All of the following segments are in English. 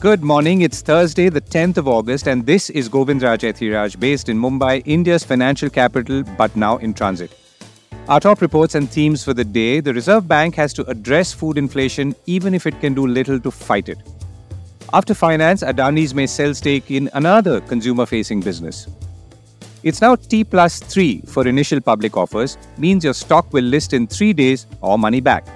Good morning, it's Thursday the 10th of August and this is Govindraj Ethiraj based in Mumbai, India's financial capital but now in transit. Our top reports and themes for the day: the Reserve Bank has to address food inflation even if it can do little to fight it. After finance, Adani's may sell stake in another consumer-facing business. It's now T+3 for initial public offers, means your stock will list in 3 days or money back.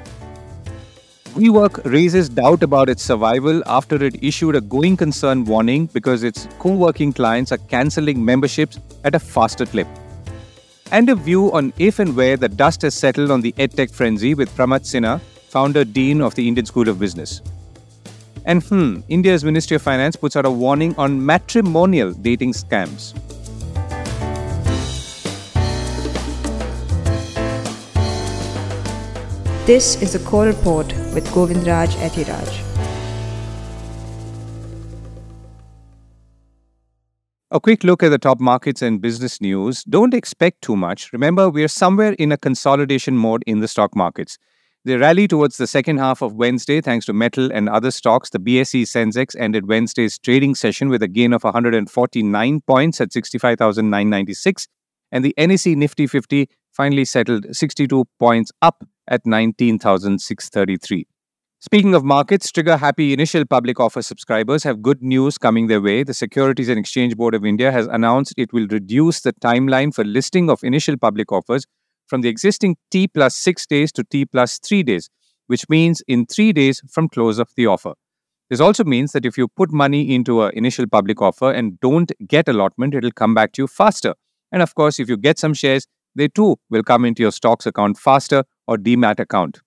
WeWork raises doubt about its survival after it issued a going concern warning because its co-working clients are cancelling memberships at a faster clip. And a view on if and where the dust has settled on the EdTech frenzy with Pramath Sinha, founder dean of the Indian School of Business. And India's Ministry of Finance puts out a warning on matrimonial dating scams. This is The Core Report with Govindraj Ethiraj. A quick look at the top markets and business news. Don't expect too much. Remember, we are somewhere in a consolidation mode in the stock markets. The rally towards the second half of Wednesday, thanks to metal and other stocks. The BSE Sensex ended Wednesday's trading session with a gain of 149 points at 65,996. And the NSE Nifty 50 finally settled 62 points up at 19,633. Speaking of markets, trigger-happy initial public offer subscribers have good news coming their way. The Securities and Exchange Board of India has announced it will reduce the timeline for listing of initial public offers from the existing T+6 days to T+3 days, which means in 3 days from close of the offer. This also means that if you put money into an initial public offer and don't get allotment, it'll come back to you faster. And of course, if you get some shares, they too will come into your stocks account faster or DMAT account.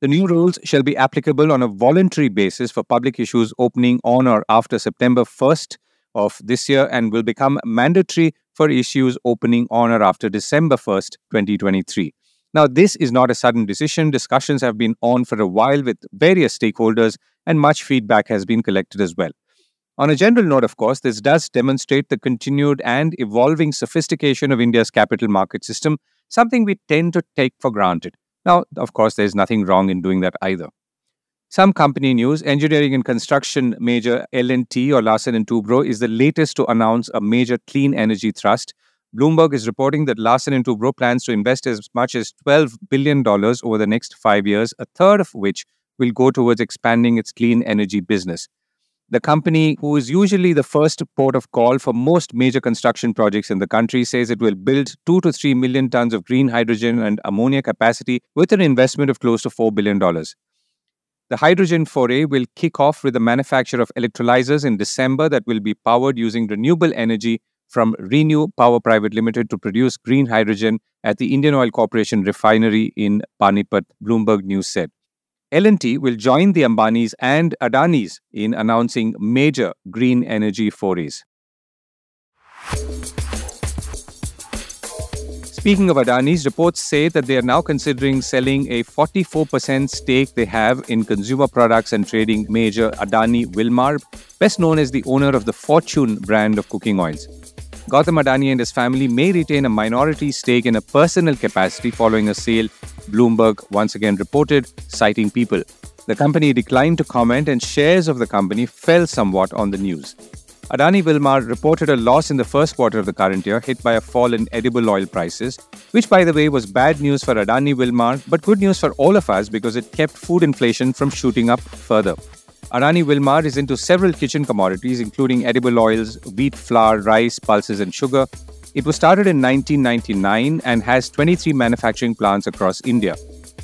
The new rules shall be applicable on a voluntary basis for public issues opening on or after September 1st of this year and will become mandatory for issues opening on or after December 1st, 2023. Now, this is not a sudden decision. Discussions have been on for a while with various stakeholders and much feedback has been collected as well. On a general note, of course, this does demonstrate the continued and evolving sophistication of India's capital market system, something we tend to take for granted. Now, of course, there's nothing wrong in doing that either. Some company news: engineering and construction major L&T or Larsen & Toubro is the latest to announce a major clean energy thrust. Bloomberg is reporting that Larsen & Toubro plans to invest as much as $12 billion over the next 5 years, a third of which will go towards expanding its clean energy business. The company, who is usually the first port of call for most major construction projects in the country, says it will build 2 to 3 million tons of green hydrogen and ammonia capacity with an investment of close to $4 billion. The hydrogen foray will kick off with the manufacture of electrolyzers in December that will be powered using renewable energy from Renew Power Private Limited to produce green hydrogen at the Indian Oil Corporation refinery in Panipat, Bloomberg News said. L&T will join the Ambanis and Adanis in announcing major green energy forays. Speaking of Adanis, reports say that they are now considering selling a 44% stake they have in consumer products and trading major Adani Wilmar, best known as the owner of the Fortune brand of cooking oils. Gautam Adani and his family may retain a minority stake in a personal capacity following a sale, Bloomberg once again reported, citing People. The company declined to comment and shares of the company fell somewhat on the news. Adani Wilmar reported a loss in the first quarter of the current year, hit by a fall in edible oil prices, which by the way was bad news for Adani Wilmar, but good news for all of us because it kept food inflation from shooting up further. Adani Wilmar is into several kitchen commodities including edible oils, wheat flour, rice, pulses and sugar. It was started in 1999 and has 23 manufacturing plants across India.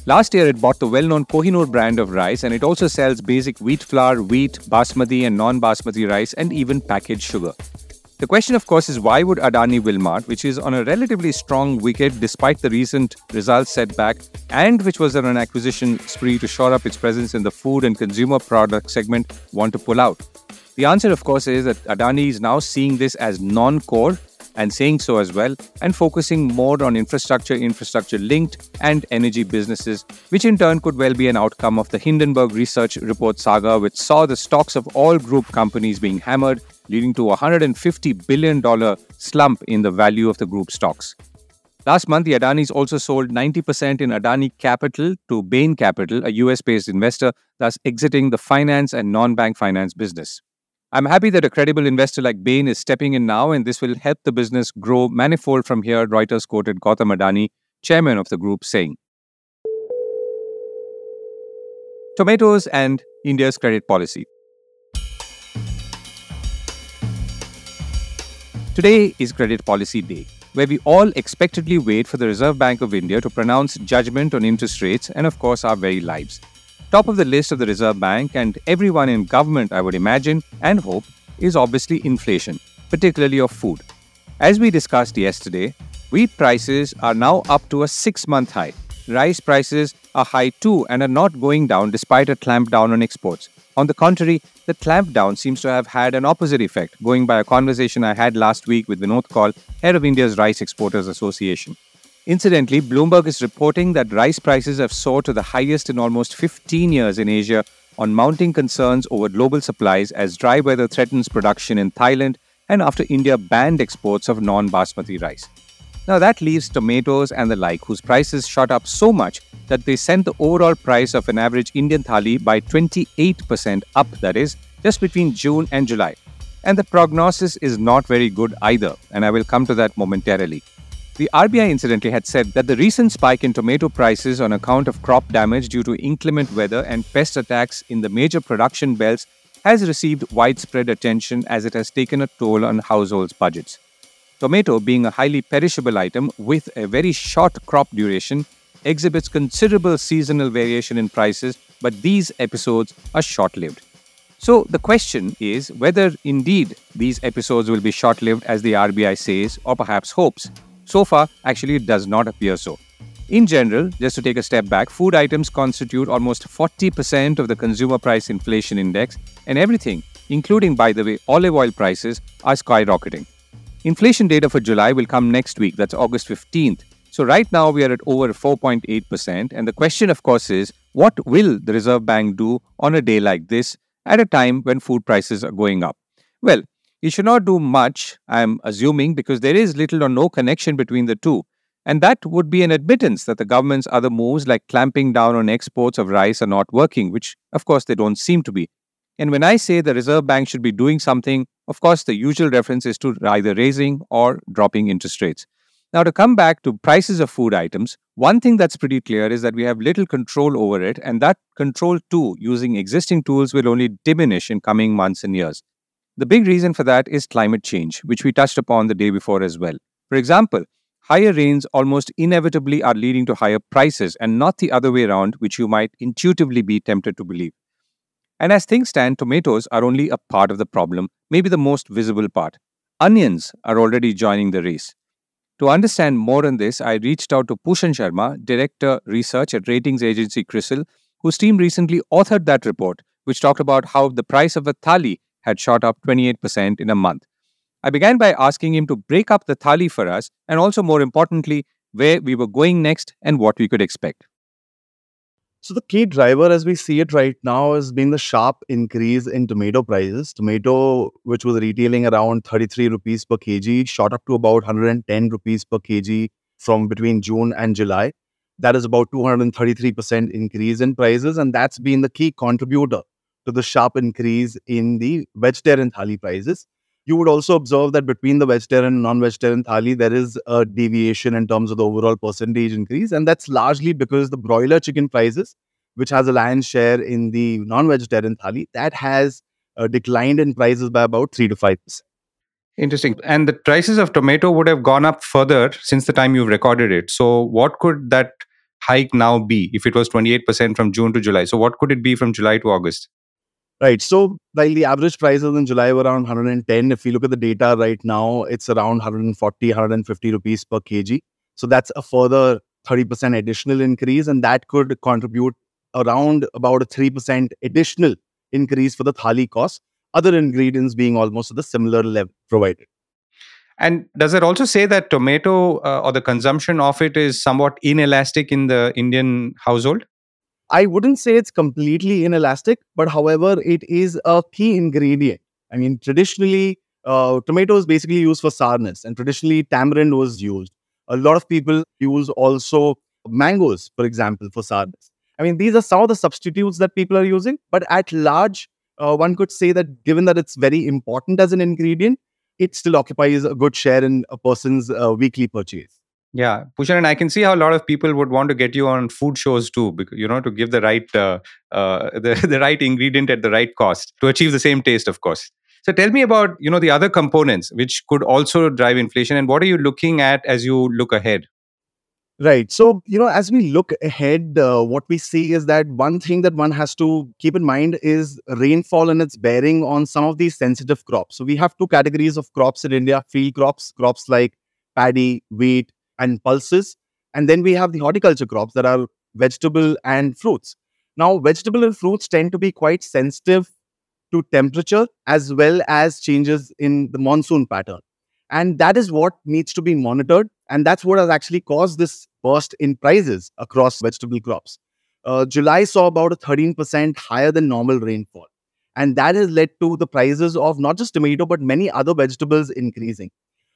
Last year, it bought the well-known Kohinoor brand of rice and it also sells basic wheat flour, wheat, basmati and non-basmati rice and even packaged sugar. The question, of course, is why would Adani Wilmar, which is on a relatively strong wicket despite the recent results setback and which was on an acquisition spree to shore up its presence in the food and consumer product segment, want to pull out? The answer, of course, is that Adani is now seeing this as non-core and saying so as well, and focusing more on infrastructure-linked and energy businesses, which in turn could well be an outcome of the Hindenburg Research report saga, which saw the stocks of all group companies being hammered, leading to a $150 billion slump in the value of the group stocks. Last month, the Adanis also sold 90% in Adani Capital to Bain Capital, a US-based investor, thus exiting the finance and non-bank finance business. I'm happy that a credible investor like Bain is stepping in now, and this will help the business grow manifold from here, Reuters quoted Gautam Adani, chairman of the group, saying. Tomatoes and India's credit policy. Today is Credit Policy Day, where we all expectantly wait for the Reserve Bank of India to pronounce judgment on interest rates and, of course, our very lives. Top of the list of the Reserve Bank and everyone in government, I would imagine, and hope, is obviously inflation, particularly of food. As we discussed yesterday, wheat prices are now up to a 6-month high. Rice prices are high too and are not going down despite a clampdown on exports. On the contrary, the clampdown seems to have had an opposite effect, going by a conversation I had last week with Vinod Kaul, head of India's Rice Exporters Association. Incidentally, Bloomberg is reporting that rice prices have soared to the highest in almost 15 years in Asia on mounting concerns over global supplies as dry weather threatens production in Thailand and after India banned exports of non-basmati rice. Now that leaves tomatoes and the like, whose prices shot up so much that they sent the overall price of an average Indian thali by 28% up, that is, just between June and July. And the prognosis is not very good either, and I will come to that momentarily. The RBI incidentally had said that the recent spike in tomato prices on account of crop damage due to inclement weather and pest attacks in the major production belts has received widespread attention as it has taken a toll on households' budgets. Tomato, being a highly perishable item with a very short crop duration, exhibits considerable seasonal variation in prices, but these episodes are short-lived. So the question is whether indeed these episodes will be short-lived as the RBI says or perhaps hopes. So far, actually, it does not appear so. In general, just to take a step back, food items constitute almost 40% of the Consumer Price Inflation Index, and everything, including, by the way, olive oil prices, are skyrocketing. Inflation data for July will come next week, that's August 15th. So right now, we are at over 4.8%, and the question, of course, is what will the Reserve Bank do on a day like this at a time when food prices are going up? Well, it should not do much, I am assuming, because there is little or no connection between the two. And that would be an admittance that the government's other moves like clamping down on exports of rice are not working, which of course they don't seem to be. And when I say the Reserve Bank should be doing something, of course the usual reference is to either raising or dropping interest rates. Now to come back to prices of food items, one thing that's pretty clear is that we have little control over it, and that control too, using existing tools, will only diminish in coming months and years. The big reason for that is climate change, which we touched upon the day before as well. For example, higher rains almost inevitably are leading to higher prices and not the other way around, which you might intuitively be tempted to believe. And as things stand, tomatoes are only a part of the problem, maybe the most visible part. Onions are already joining the race. To understand more on this, I reached out to Pushan Sharma, Director Research at ratings agency CRISIL, whose team recently authored that report, which talked about how the price of a thali had shot up 28% in a month. I began by asking him to break up the thali for us and also, more importantly, where we were going next and what we could expect. So the key driver as we see it right now has been the sharp increase in tomato prices. Tomato, which was retailing around 33 rupees per kg, shot up to about 110 rupees per kg from between June and July. That is about 233% increase in prices, and that's been the key contributor to the sharp increase in the vegetarian thali prices. You would also observe that between the vegetarian and non-vegetarian thali, there is a deviation in terms of the overall percentage increase. And that's largely because the broiler chicken prices, which has a lion's share in the non-vegetarian thali, that has declined in prices by about 3 to 5%. Interesting. And the prices of tomato would have gone up further since the time you've recorded it. So what could that hike now be if it was 28% from June to July? So what could it be from July to August? Right. So like the average prices in July were around 110. If you look at the data right now, it's around 140, 150 rupees per kg. So that's a further 30% additional increase, and that could contribute around about a 3% additional increase for the thali cost, other ingredients being almost at the similar level provided. And does it also say that tomato or the consumption of it is somewhat inelastic in the Indian household? I wouldn't say it's completely inelastic, but however, it is a key ingredient. I mean, traditionally, tomato is basically used for sourness, and traditionally tamarind was used. A lot of people use also mangoes, for example, for sourness. I mean, these are some of the substitutes that people are using, but at large, one could say that given that it's very important as an ingredient, it still occupies a good share in a person's weekly purchase. Yeah, Pushan, and I can see how a lot of people would want to get you on food shows too, because, you know, to give the right the right ingredient at the right cost to achieve the same taste, of course. So tell me about, you know, the other components which could also drive inflation, and what are you looking at as you look ahead? Right. So, you know, as we look ahead, what we see is that one thing that one has to keep in mind is rainfall and its bearing on some of these sensitive crops. So we have two categories of crops in India: field crops, crops like paddy, wheat, and pulses. And then we have the horticulture crops that are vegetable and fruits. Now, vegetable and fruits tend to be quite sensitive to temperature as well as changes in the monsoon pattern. And that is what needs to be monitored. And that's what has actually caused this burst in prices across vegetable crops. July saw about a 13% higher than normal rainfall. And that has led to the prices of not just tomato, but many other vegetables increasing.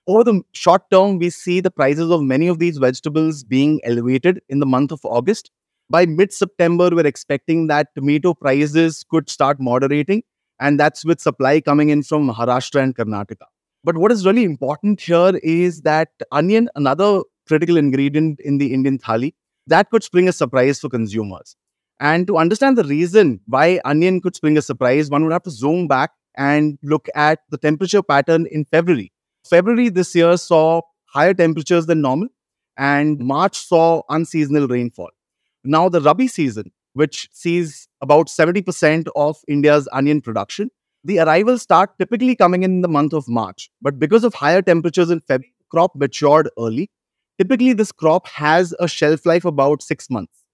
Over the short term, we see the prices of many of these vegetables being elevated in the month of August. By mid-September, we're expecting that tomato prices could start moderating. And that's with supply coming in from Maharashtra and Karnataka. But what is really important here is that onion, another critical ingredient in the Indian thali, that could spring a surprise for consumers. And to understand the reason why onion could spring a surprise, one would have to zoom back and look at the temperature pattern in February. February this year saw higher temperatures than normal, and March saw unseasonal rainfall. Now the Rabi season, which sees about 70% of India's onion production, the arrivals start typically coming in the month of March. But because of higher temperatures in February, the crop matured early. Typically, this crop has a shelf life about 6 months.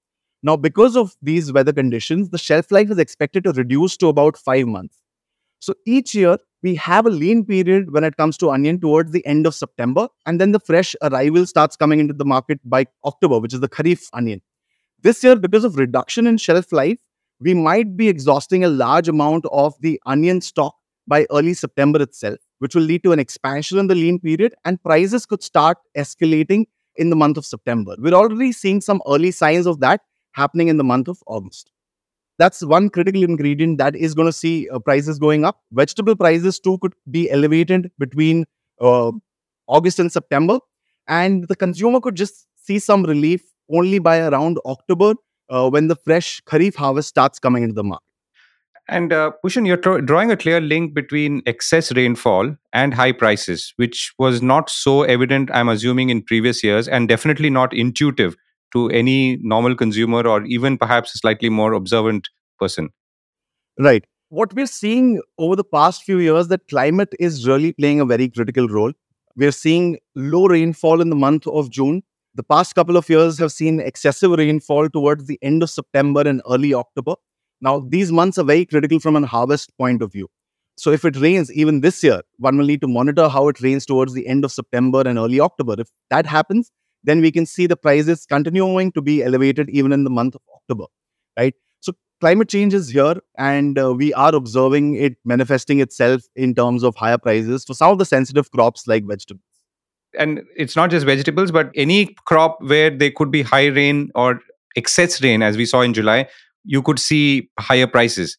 Now, because of these weather conditions, the shelf life is expected to reduce to about 5 months. So each year, we have a lean period when it comes to onion towards the end of September. And then the fresh arrival starts coming into the market by October, which is the Kharif onion. This year, because of reduction in shelf life, we might be exhausting a large amount of the onion stock by early September itself, which will lead to an expansion in the lean period, and prices could start escalating in the month of September. We're already seeing some early signs of that happening in the month of August. That's one critical ingredient that is going to see prices going up. Vegetable prices too could be elevated between August and September, and the consumer could just see some relief only by around October, when the fresh Kharif harvest starts coming into the market. And Pushan, you're drawing a clear link between excess rainfall and high prices, which was not so evident, I'm assuming, in previous years, and definitely not intuitive to any normal consumer or even perhaps a slightly more observant person. Right. What we're seeing over the past few years, that climate is really playing a very critical role. We're seeing low rainfall in the month of June. The past couple of years have seen excessive rainfall towards the end of September and early October. Now, these months are very critical from a harvest point of view. So if it rains even this year, one will need to monitor how it rains towards the end of September and early October. If that happens, then we can see the prices continuing to be elevated even in the month of October, right? So climate change is here, and we are observing it manifesting itself in terms of higher prices for some of the sensitive crops like vegetables. And it's not just vegetables, but any crop where there could be high rain or excess rain, as we saw in July, you could see higher prices.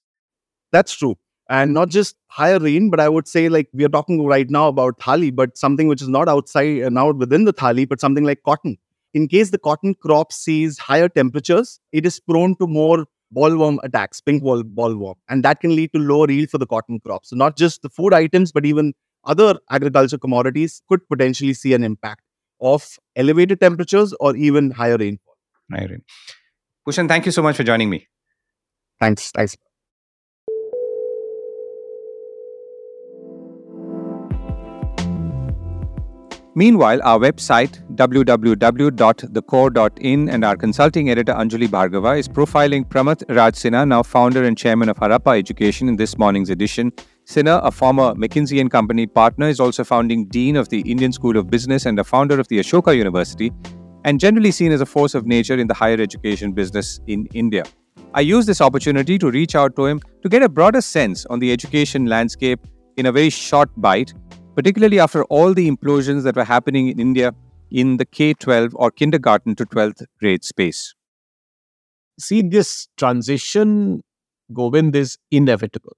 That's true. And not just higher rain, but I would say, like, we are talking right now about thali, but something which is not outside and out within the thali, but something like cotton. In case the cotton crop sees higher temperatures, it is prone to more bollworm attacks, pink bollworm. And that can lead to lower yield for the cotton crop. So not just the food items, but even other agriculture commodities could potentially see an impact of elevated temperatures or even higher rainfall. Pushan, thank you so much for joining me. Thanks. Meanwhile, our website www.thecore.in and our consulting editor Anjali Bhargava is profiling Pramath Raj Sinha, now founder and chairman of Harappa Education, in this morning's edition. Sinha, a former McKinsey & Company partner, is also founding dean of the Indian School of Business and a founder of the Ashoka University, and generally seen as a force of nature in the higher education business in India. I used this opportunity to reach out to him to get a broader sense on the education landscape in a very short bite, particularly after all the implosions that were happening in India in the K-12 or kindergarten to 12th grade space. See, this transition, Govind, is inevitable.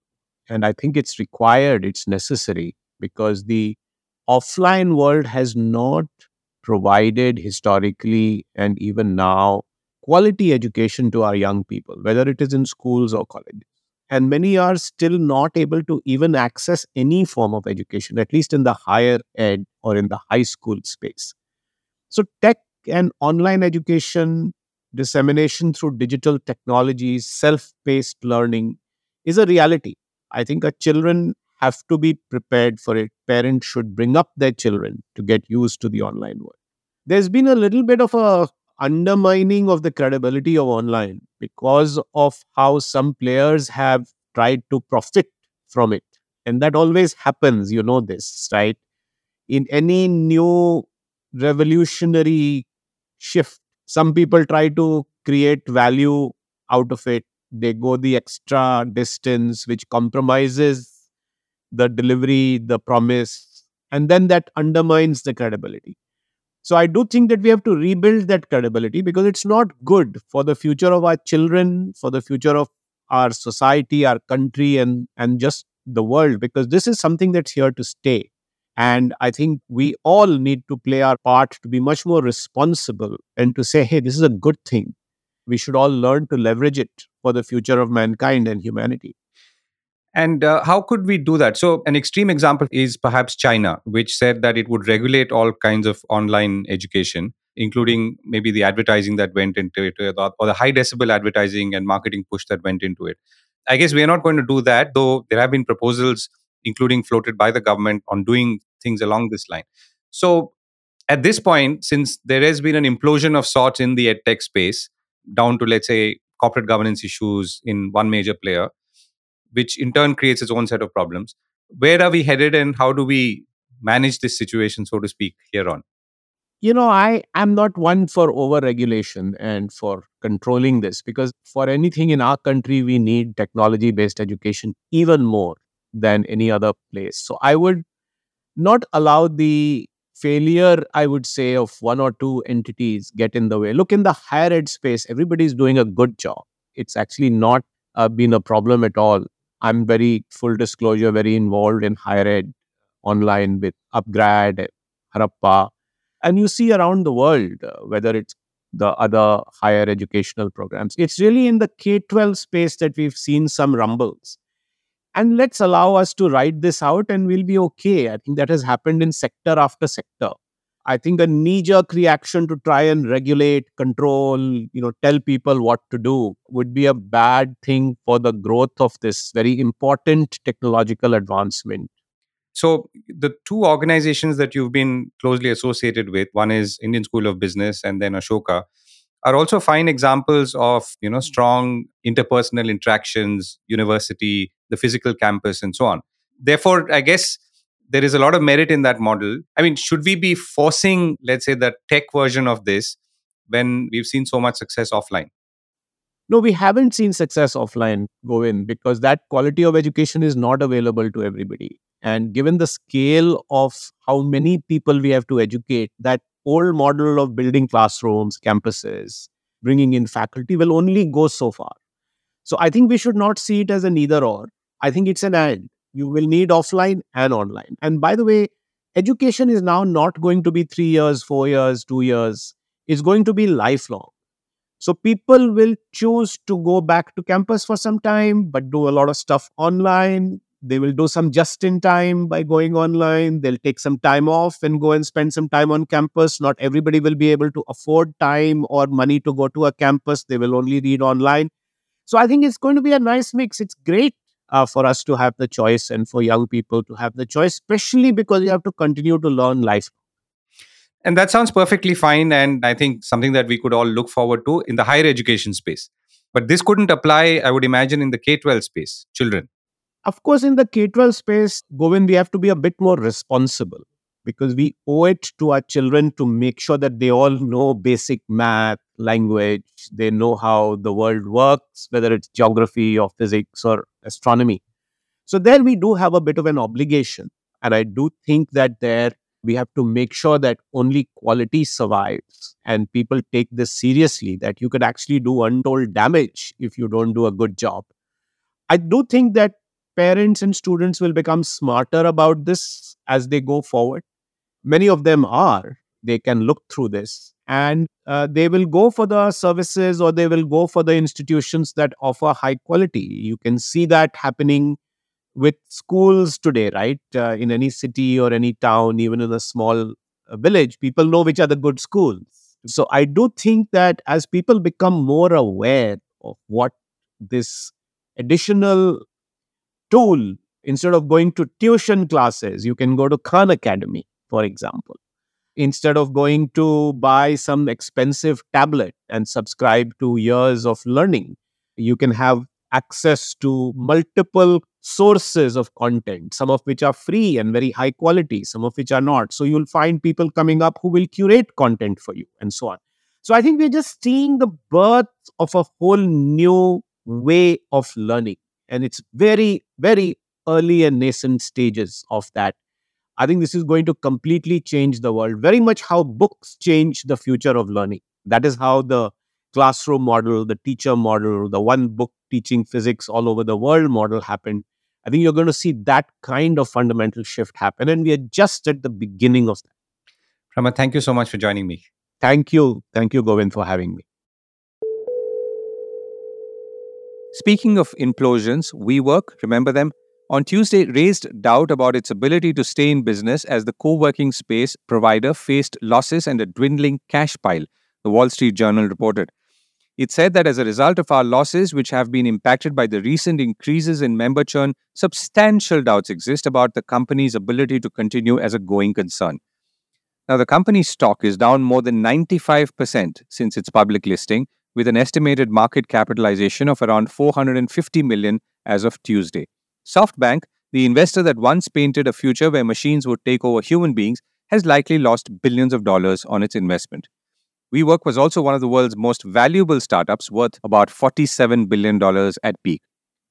And I think it's required, it's necessary, because the offline world has not provided historically and even now quality education to our young people, whether it is in schools or colleges. And many are still not able to even access any form of education, at least in the higher ed or in the high school space. So tech and online education, dissemination through digital technologies, self-paced learning is a reality. I think our children have to be prepared for it. Parents should bring up their children to get used to the online world. There's been a little bit of a undermining of the credibility of online because of how some players have tried to profit from it. And that always happens, you know this, right? In any new revolutionary shift, some people try to create value out of it. They go the extra distance, which compromises the delivery, the promise, and then that undermines the credibility. So I do think that we have to rebuild that credibility because it's not good for the future of our children, for the future of our society, our country, and just the world, because this is something that's here to stay. And I think we all need to play our part to be much more responsible and to say, hey, this is a good thing. We should all learn to leverage it for the future of mankind and humanity. And how could we do that? So an extreme example is perhaps China, which said that it would regulate all kinds of online education, including maybe the advertising that went into it or the high decibel advertising and marketing push that went into it. I guess we are not going to do that, though there have been proposals, including floated by the government, on doing things along this line. So at this point, since there has been an implosion of sorts in the edtech space, down to, let's say, corporate governance issues in one major player, which in turn creates its own set of problems. Where are we headed and how do we manage this situation, so to speak, here on? You know, I am not one for over-regulation and for controlling this, because for anything in our country, we need technology-based education even more than any other place. So I would not allow the failure, I would say, of one or two entities get in the way. Look, in the higher ed space, everybody's doing a good job. It's actually not been a problem at all. I'm very, full disclosure, very involved in higher ed online with UpGrad, Harappa. And you see around the world, whether it's the other higher educational programs, it's really in the K-12 space that we've seen some rumbles. And let's allow us to ride this out and we'll be okay. I think that has happened in sector after sector. I think a knee-jerk reaction to try and regulate, control, tell people what to do would be a bad thing for the growth of this very important technological advancement. So the two organizations that you've been closely associated with, one is Indian School of Business and then Ashoka, are also fine examples of, strong interpersonal interactions, university, the physical campus and so on. Therefore, I guess there is a lot of merit in that model. I mean, should we be forcing, let's say, the tech version of this when we've seen so much success offline? No, we haven't seen success offline, Govind, because that quality of education is not available to everybody. And given the scale of how many people we have to educate, that old model of building classrooms, campuses, bringing in faculty will only go so far. So I think we should not see it as an either or. I think it's an and. You will need offline and online. And by the way, education is now not going to be 3 years, 4 years, 2 years. It's going to be lifelong. So people will choose to go back to campus for some time, but do a lot of stuff online. They will do some just in time by going online. They'll take some time off and go and spend some time on campus. Not everybody will be able to afford time or money to go to a campus. They will only read online. So I think it's going to be a nice mix. It's great. For us to have the choice and for young people to have the choice, especially because you have to continue to learn life. And that sounds perfectly fine. And I think something that we could all look forward to in the higher education space. But this couldn't apply, I would imagine, in the K-12 space, children. Of course, in the K-12 space, Govind, we have to be a bit more responsible because we owe it to our children to make sure that they all know basic math, language, they know how the world works, whether it's geography or physics or astronomy. So there we do have a bit of an obligation. And I do think that there we have to make sure that only quality survives and people take this seriously, that you can actually do untold damage if you don't do a good job. I do think that parents and students will become smarter about this as they go forward. Many of them are. They can look through this and they will go for the services or they will go for the institutions that offer high quality. You can see that happening with schools today, right? In any city or any town, even in a small village, people know which are the good schools. So I do think that as people become more aware of what this additional tool, instead of going to tuition classes, you can go to Khan Academy, for example. Instead of going to buy some expensive tablet and subscribe to years of learning, you can have access to multiple sources of content, some of which are free and very high quality, some of which are not. So you'll find people coming up who will curate content for you and so on. So I think we're just seeing the birth of a whole new way of learning. And it's very, very early and nascent stages of that. I think this is going to completely change the world, very much how books change the future of learning. That is how the classroom model, the teacher model, the one book teaching physics all over the world model happened. I think you're going to see that kind of fundamental shift happen. And we are just at the beginning of that. Pramath, thank you so much for joining me. Thank you. Thank you, Govind, for having me. Speaking of implosions, WeWork, remember them? On Tuesday, raised doubt about its ability to stay in business as the co-working space provider faced losses and a dwindling cash pile, the Wall Street Journal reported. It said that as a result of our losses, which have been impacted by the recent increases in member churn, substantial doubts exist about the company's ability to continue as a going concern. Now, the company's stock is down more than 95% since its public listing, with an estimated market capitalization of around $450 million as of Tuesday. SoftBank, the investor that once painted a future where machines would take over human beings, has likely lost billions of dollars on its investment. WeWork was also one of the world's most valuable startups, worth about $47 billion at peak.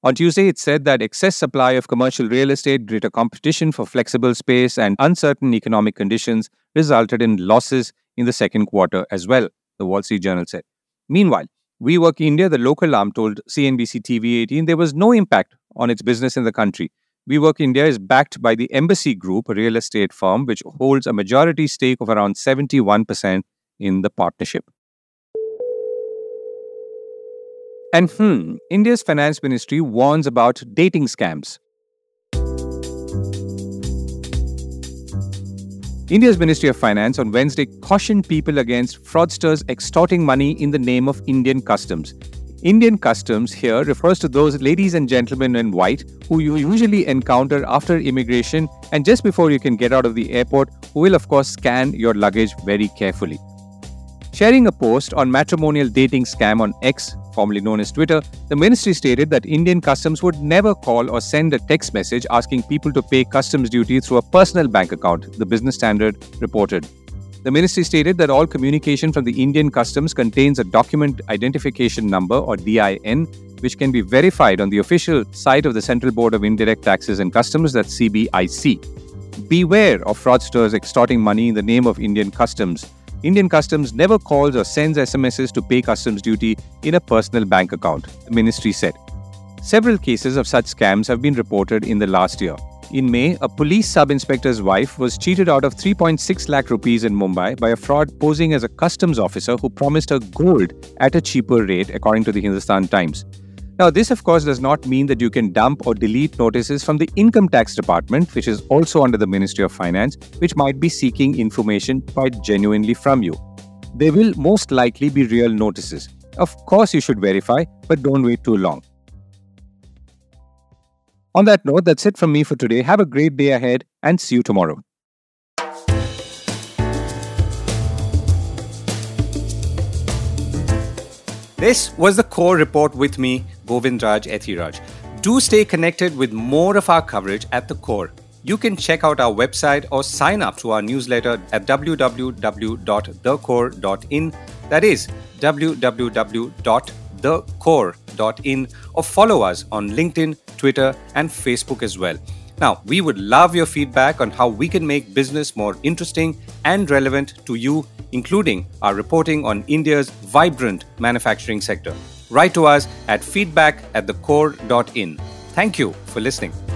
On Tuesday, it said that excess supply of commercial real estate, greater competition for flexible space, and uncertain economic conditions resulted in losses in the second quarter as well, the Wall Street Journal said. Meanwhile, WeWork India, the local arm, told CNBC-TV18 there was no impact on its business in the country. WeWork India is backed by the Embassy Group, a real estate firm which holds a majority stake of around 71% in the partnership. And India's finance ministry warns about dating scams. India's Ministry of Finance on Wednesday cautioned people against fraudsters extorting money in the name of Indian customs. Indian customs here refers to those ladies and gentlemen in white who you usually encounter after immigration and just before you can get out of the airport, who will of course scan your luggage very carefully. Sharing a post on matrimonial dating scam on X, formerly known as Twitter, the ministry stated that Indian customs would never call or send a text message asking people to pay customs duty through a personal bank account, the Business Standard reported. The ministry stated that all communication from the Indian customs contains a document identification number or DIN, which can be verified on the official site of the Central Board of Indirect Taxes and Customs, that's CBIC. Beware of fraudsters extorting money in the name of Indian customs. Indian Customs never calls or sends SMSs to pay customs duty in a personal bank account, the ministry said. Several cases of such scams have been reported in the last year. In May, a police sub-inspector's wife was cheated out of 3.6 lakh rupees in Mumbai by a fraud posing as a customs officer who promised her gold at a cheaper rate, according to the Hindustan Times. Now, this of course does not mean that you can dump or delete notices from the Income Tax Department, which is also under the Ministry of Finance, which might be seeking information quite genuinely from you. They will most likely be real notices. Of course, you should verify, but don't wait too long. On that note, that's it from me for today. Have a great day ahead and see you tomorrow. This was The Core Report with me, Govindraj Ethiraj. Do stay connected with more of our coverage at The Core. You can check out our website or sign up to our newsletter at www.thecore.in. That is www.thecore.in, or follow us on LinkedIn, Twitter, and Facebook as well. Now, we would love your feedback on how we can make business more interesting and relevant to you, including our reporting on India's vibrant manufacturing sector. Write to us at feedback@thecore.in. Thank you for listening.